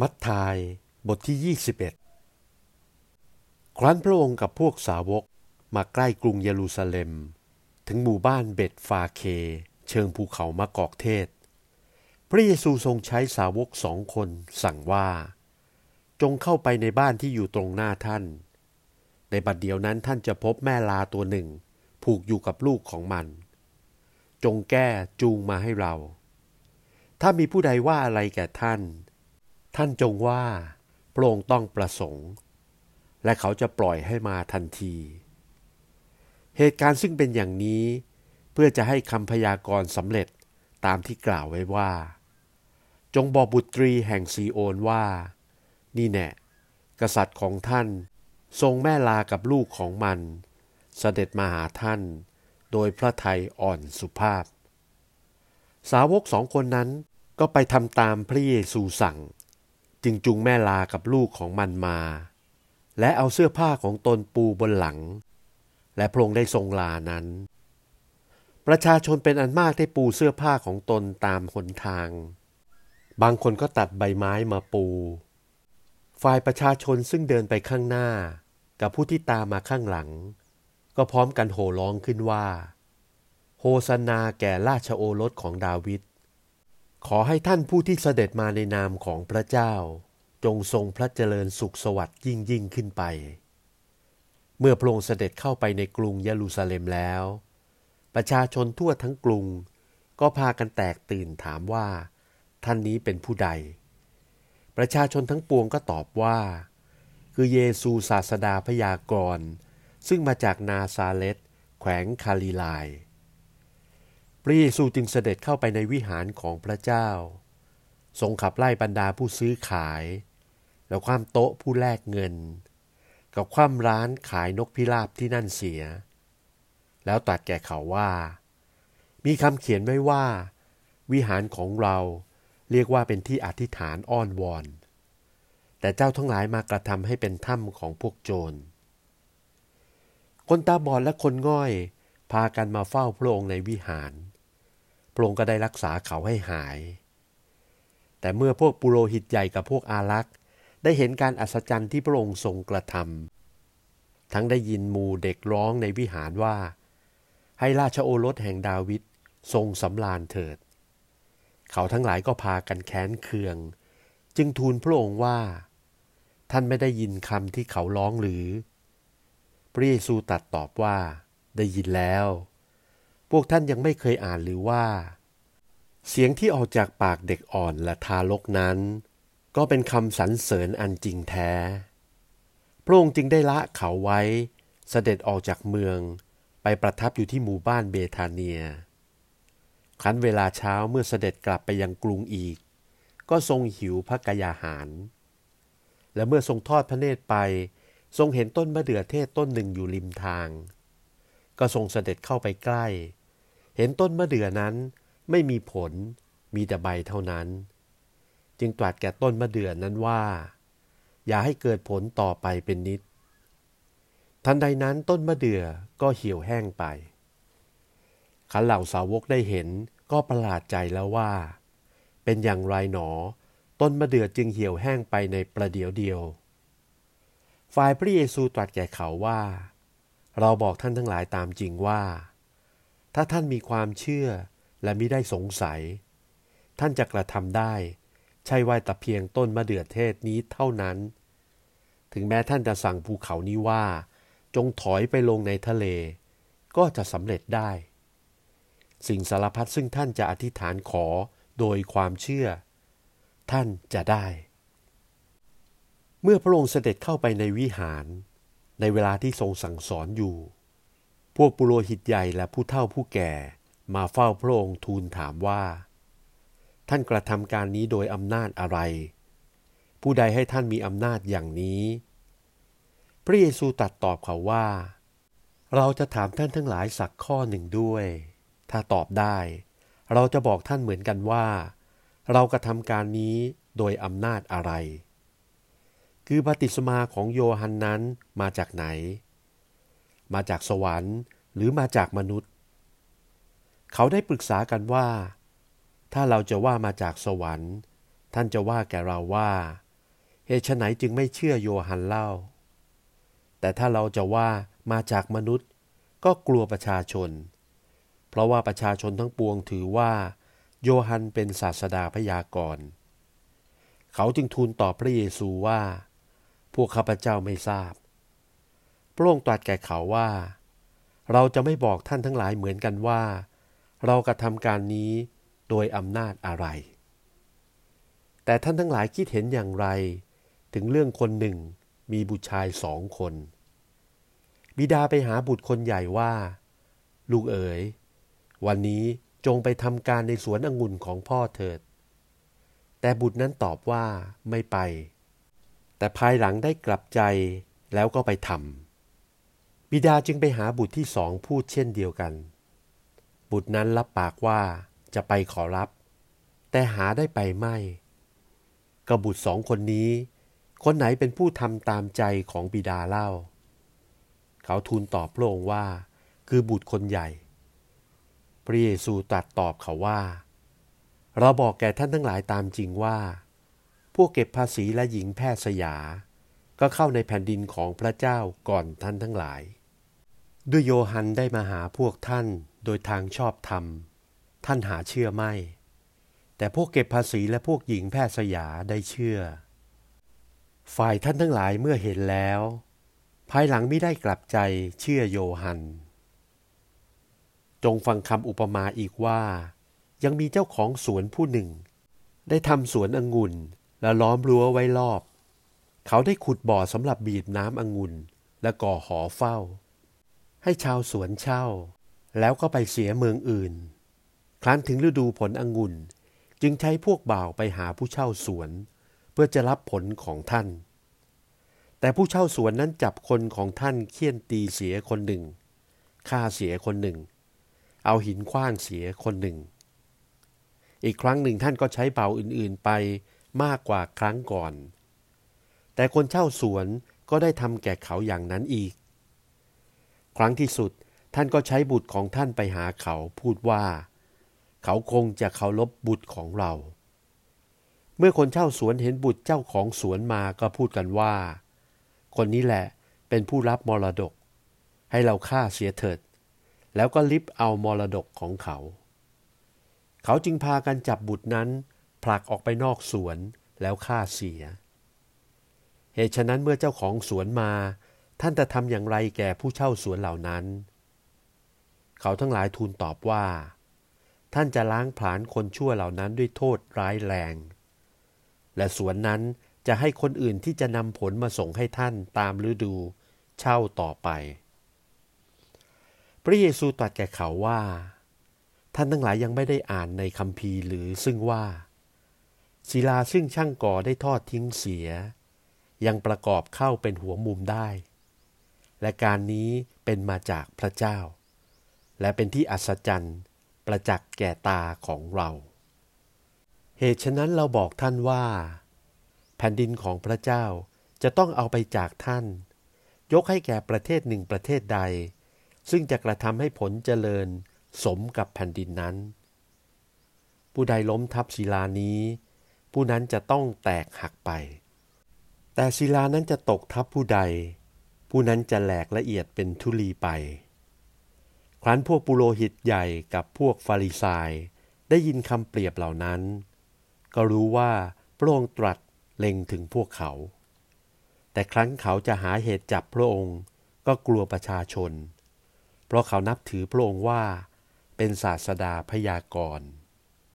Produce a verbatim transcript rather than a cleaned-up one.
มัทธิวบทที่ ยี่สิบเอ็ดครั้นพระองค์กับพวกสาวกมาใกล้กรุงเยรูซาเล็มถึงหมู่บ้านเบ็ธฟาเคเชิงภูเขามะกอกเทศพระเยซูทรงใช้สาวกสองคนสั่งว่าจงเข้าไปในบ้านที่อยู่ตรงหน้าท่านในบัดเดี๋ยวนั้นท่านจะพบแม่ลาตัวหนึ่งผูกอยู่กับลูกของมันจงแก้จูงมาให้เราถ้ามีผู้ใดว่าอะไรแก่ท่านท่านจงว่าพระองค์ต้องประสงค์และเขาจะปล่อยให้มาทันทีเหตุการณ์ซึ่งเป็นอย่างนี้เพื่อจะให้คำพยากรณ์สำเร็จตามที่กล่าวไว้ว่าจงบอกบุตรีแห่งซีโอนว่านี่แน่กษัตริย์ของท่านทรงแม่ลากับลูกของมันเสด็จมาหาท่านโดยพระทัยอ่อนสุภาพสาวกสองคนนั้นก็ไปทำตามพระเยซูสั่งจึงจูงแม่ลากับลูกของมันมาและเอาเสื้อผ้าของตนปูบนหลังและพระองค์ได้ทรงลานั้นประชาชนเป็นอันมากได้ปูเสื้อผ้าของตนตามหนทางบางคนก็ตัดใบไม้มาปูฝ่ายประชาชนซึ่งเดินไปข้างหน้ากับผู้ที่ตามมาข้างหลังก็พร้อมกันโห่ร้องขึ้นว่าโฮสนาแก่ราชโอรสของดาวิดขอให้ท่านผู้ที่เสด็จมาในนามของพระเจ้าจงทรงพระเจริญสุขสวัสดิ์ยิ่งยิ่งขึ้นไปเมื่อพระองค์เสด็จเข้าไปในกรุงเยรูซาเล็มแล้วประชาชนทั่วทั้งกรุงก็พากันแตกตื่นถามว่าท่านนี้เป็นผู้ใดประชาชนทั้งปวงก็ตอบว่าคือเยซูศาสดาพยากรซึ่งมาจากนาซาเรตแขวงกาลิลีพระเยซูจึงเสด็จเข้าไปในวิหารของพระเจ้าทรงขับไล่บรรดาผู้ซื้อขายแล้วคว่ำโต๊ะผู้แลกเงินกับคว่ำร้านขายนกพิราบที่นั่นเสียแล้วตรัสแก่เขาว่ามีคำเขียนไว้ว่าวิหารของเราเรียกว่าเป็นที่อธิษฐานอ้อนวอนแต่เจ้าทั้งหลายมากระทำให้เป็นถ้ำของพวกโจรคนตาบอดและคนง่อยพากันมาเฝ้าพระองค์ในวิหารพระองค์ก็ได้รักษาเขาให้หายแต่เมื่อพวกปุโรหิตใหญ่กับพวกอารักษ์ได้เห็นการอัศจรรย์ที่พระองค์ทรงกระทำทั้งได้ยินหมู่เด็กร้องในวิหารว่าให้ราชโอรสแห่งดาวิดทรงสำราญเถิดเขาทั้งหลายก็พากันแค้นเคืองจึงทูลพระองค์ว่าท่านไม่ได้ยินคำที่เขาร้องหรือพระเยซูตรัสตอบว่าได้ยินแล้วพวกท่านยังไม่เคยอ่านหรือว่าเสียงที่ออกจากปากเด็กอ่อนและทารกนั้นก็เป็นคำสรรเสริญอันจริงแท้พระองค์จึงได้ละเขาไว้เสด็จออกจากเมืองไปประทับอยู่ที่หมู่บ้านเบธาเนียครั้นเวลาเช้าเมื่อเสด็จกลับไปยังกรุงอีกก็ทรงหิวพระกายาหารและเมื่อทรงทอดพระเนตรไปทรงเห็นต้นมะเดื่อเทศต้นหนึ่งอยู่ริมทางก็ทรงเสด็จเข้าไปใกล้เห็นต้นมะเดื่อนั้นไม่มีผลมีแต่ใบเท่านั้นจึงตรัสแก่ต้นมะเดื่อนั้นว่าอย่าให้เกิดผลต่อไปเป็นนิดทันใดนั้นต้นมะเดื่อก็เหี่ยวแห้งไปครั้นเหล่าสาวกได้เห็นก็ประหลาดใจแล้วว่าเป็นอย่างไรหนอต้นมะเดื่อจึงเหี่ยวแห้งไปในประเดี๋ยวเดียวฝ่ายพระเยซูตรัสแก่เขาว่าเราบอกท่านทั้งหลายตามจริงว่าถ้าท่านมีความเชื่อและมิได้สงสัยท่านจะกระทำได้ใช่ว่าแต่เพียงต้นมะเดื่อเทศนี้เท่านั้นถึงแม้ท่านจะสั่งภูเขานี้ว่าจงถอยไปลงในทะเลก็จะสำเร็จได้สิ่งสารพัดซึ่งท่านจะอธิษฐานขอโดยความเชื่อท่านจะได้เมื่อพระองค์เสด็จเข้าไปในวิหารในเวลาที่ทรงสั่งสอนอยู่พวกปุโรหิตใหญ่และผู้เฒ่าผู้แก่มาเฝ้าพระองค์ทูลถามว่าท่านกระทำการนี้โดยอำนาจอะไรผู้ใดให้ท่านมีอำนาจอย่างนี้พระเยซูตรัสตอบเขาว่าเราจะถามท่านทั้งหลายสักข้อหนึ่งด้วยถ้าตอบได้เราจะบอกท่านเหมือนกันว่าเรากระทำการนี้โดยอำนาจอะไรคือบัพติศมาของโยฮันนั้นมาจากไหนมาจากสวรรค์หรือมาจากมนุษย์เขาได้ปรึกษากันว่าถ้าเราจะว่ามาจากสวรรค์ท่านจะว่าแก่เราว่า เหตุไฉนจึงไม่เชื่อโยฮันเล่าแต่ถ้าเราจะว่ามาจากมนุษย์ก็กลัวประชาชนเพราะว่าประชาชนทั้งปวงถือว่าโยฮันเป็นศาสดาพยากรณ์เขาจึงทูลตอบพระเยซูว่าพวกข้าพเจ้าไม่ทราบพระองค์ตรัสแก่เขาว่าเราจะไม่บอกท่านทั้งหลายเหมือนกันว่าเรากระทำการนี้โดยอำนาจอะไรแต่ท่านทั้งหลายคิดเห็นอย่างไรถึงเรื่องคนหนึ่งมีบุตรชายสองคนบิดาไปหาบุตรคนใหญ่ว่าลูกเอ๋ยวันนี้จงไปทำการในสวนองุ่นของพ่อเถิดแต่บุตรนั้นตอบว่าไม่ไปแต่ภายหลังได้กลับใจแล้วก็ไปทำบิดาจึงไปหาบุตรที่สองพูดเช่นเดียวกันบุตรนั้นรับปากว่าจะไปขอรับแต่หาได้ไปไม่ก็บุตรสองคนนี้คนไหนเป็นผู้ทำตามใจของบิดาเล่าเขาทูลตอบพระองค์ว่าคือบุตรคนใหญ่พระเยซูตรัสตอบเขาว่าเราบอกแก่ท่านทั้งหลายตามจริงว่าพวกเก็บภาษีและหญิงแพทย์สยาก็เข้าในแผ่นดินของพระเจ้าก่อนท่านทั้งหลายด้วยโยฮันได้มาหาพวกท่านโดยทางชอบธรรมท่านหาเชื่อไม่แต่พวกเก็บภาษีและพวกหญิงแพทย์สยาได้เชื่อฝ่ายท่านทั้งหลายเมื่อเห็นแล้วภายหลังมิได้กลับใจเชื่อโยฮันจงฟังคำอุปมาอีกว่ายังมีเจ้าของสวนผู้หนึ่งได้ทำสวนองุ่นและล้อมรั้วไว้รอบเขาได้ขุดบ่อสำหรับบีบน้ำองุ่นและก่อหอเฝ้าให้ชาวสวนเช่าแล้วก็ไปเสียเมืองอื่นครั้นถึงฤดูผลองุ่นจึงใช้พวกบ่าวไปหาผู้เช่าสวนเพื่อจะรับผลของท่านแต่ผู้เช่าสวนนั้นจับคนของท่านเฆี่ยนตีเสียคนหนึ่งฆ่าเสียคนหนึ่งเอาหินขว้างเสียคนหนึ่งอีกครั้งหนึ่งท่านก็ใช้บ่าวอื่นๆไปมากกว่าครั้งก่อนแต่คนเช่าสวนก็ได้ทำแก่เขาอย่างนั้นอีกครั้งที่สุดท่านก็ใช้บุตรของท่านไปหาเขาพูดว่าเขาคงจะเคารพบุตรของเราเมื่อคนเช่าสวนเห็นบุตรเจ้าของสวนมาก็พูดกันว่าคนนี้แหละเป็นผู้รับมรดกให้เราฆ่าเสียเถิดแล้วก็ริบเอามรดกของเขาเขาจึงพากันจับบุตรนั้นผลักออกไปนอกสวนแล้วฆ่าเสียเหตุฉะนั้นเมื่อเจ้าของสวนมาท่านจะทำอย่างไรแก่ผู้เช่าสวนเหล่านั้นเขาทั้งหลายทูลตอบว่าท่านจะล้างผลาญคนชั่วเหล่านั้นด้วยโทษร้ายแรงและสวนนั้นจะให้คนอื่นที่จะนำผลมาส่งให้ท่านตามฤดูเช่าต่อไปพระเยซูตรัสแก่เขาว่าท่านทั้งหลายยังไม่ได้อ่านในคัมภีร์หรือซึ่งว่าศิลาซึ่งช่างก่อได้ทอดทิ้งเสียยังประกอบเข้าเป็นหัวมุมได้และการนี้เป็นมาจากพระเจ้าและเป็นที่อัศจรรย์ประจักษ์แก่ตาของเราเหตุฉะนั้นเราบอกท่านว่าแผ่นดินของพระเจ้าจะต้องเอาไปจากท่านยกให้แก่ประเทศหนึ่งประเทศใดซึ่งจะกระทำให้ผลเจริญสมกับแผ่นดินนั้นผู้ใดล้มทับศิลานี้ผู้นั้นจะต้องแตกหักไปแต่ศิลานั้นจะตกทับผู้ใดผู้นั้นจะแหลกละเอียดเป็นธุลีไปครั้นพวกปุโรหิตใหญ่กับพวกฟาริสายได้ยินคำเปรียบเหล่านั้นก็รู้ว่าพระองค์ตรัสเล็งถึงพวกเขาแต่ครั้นเขาจะหาเหตุจับพระองค์ก็กลัวประชาชนเพราะเขานับถือพระองค์ว่าเป็นศาสดาพยากรณ์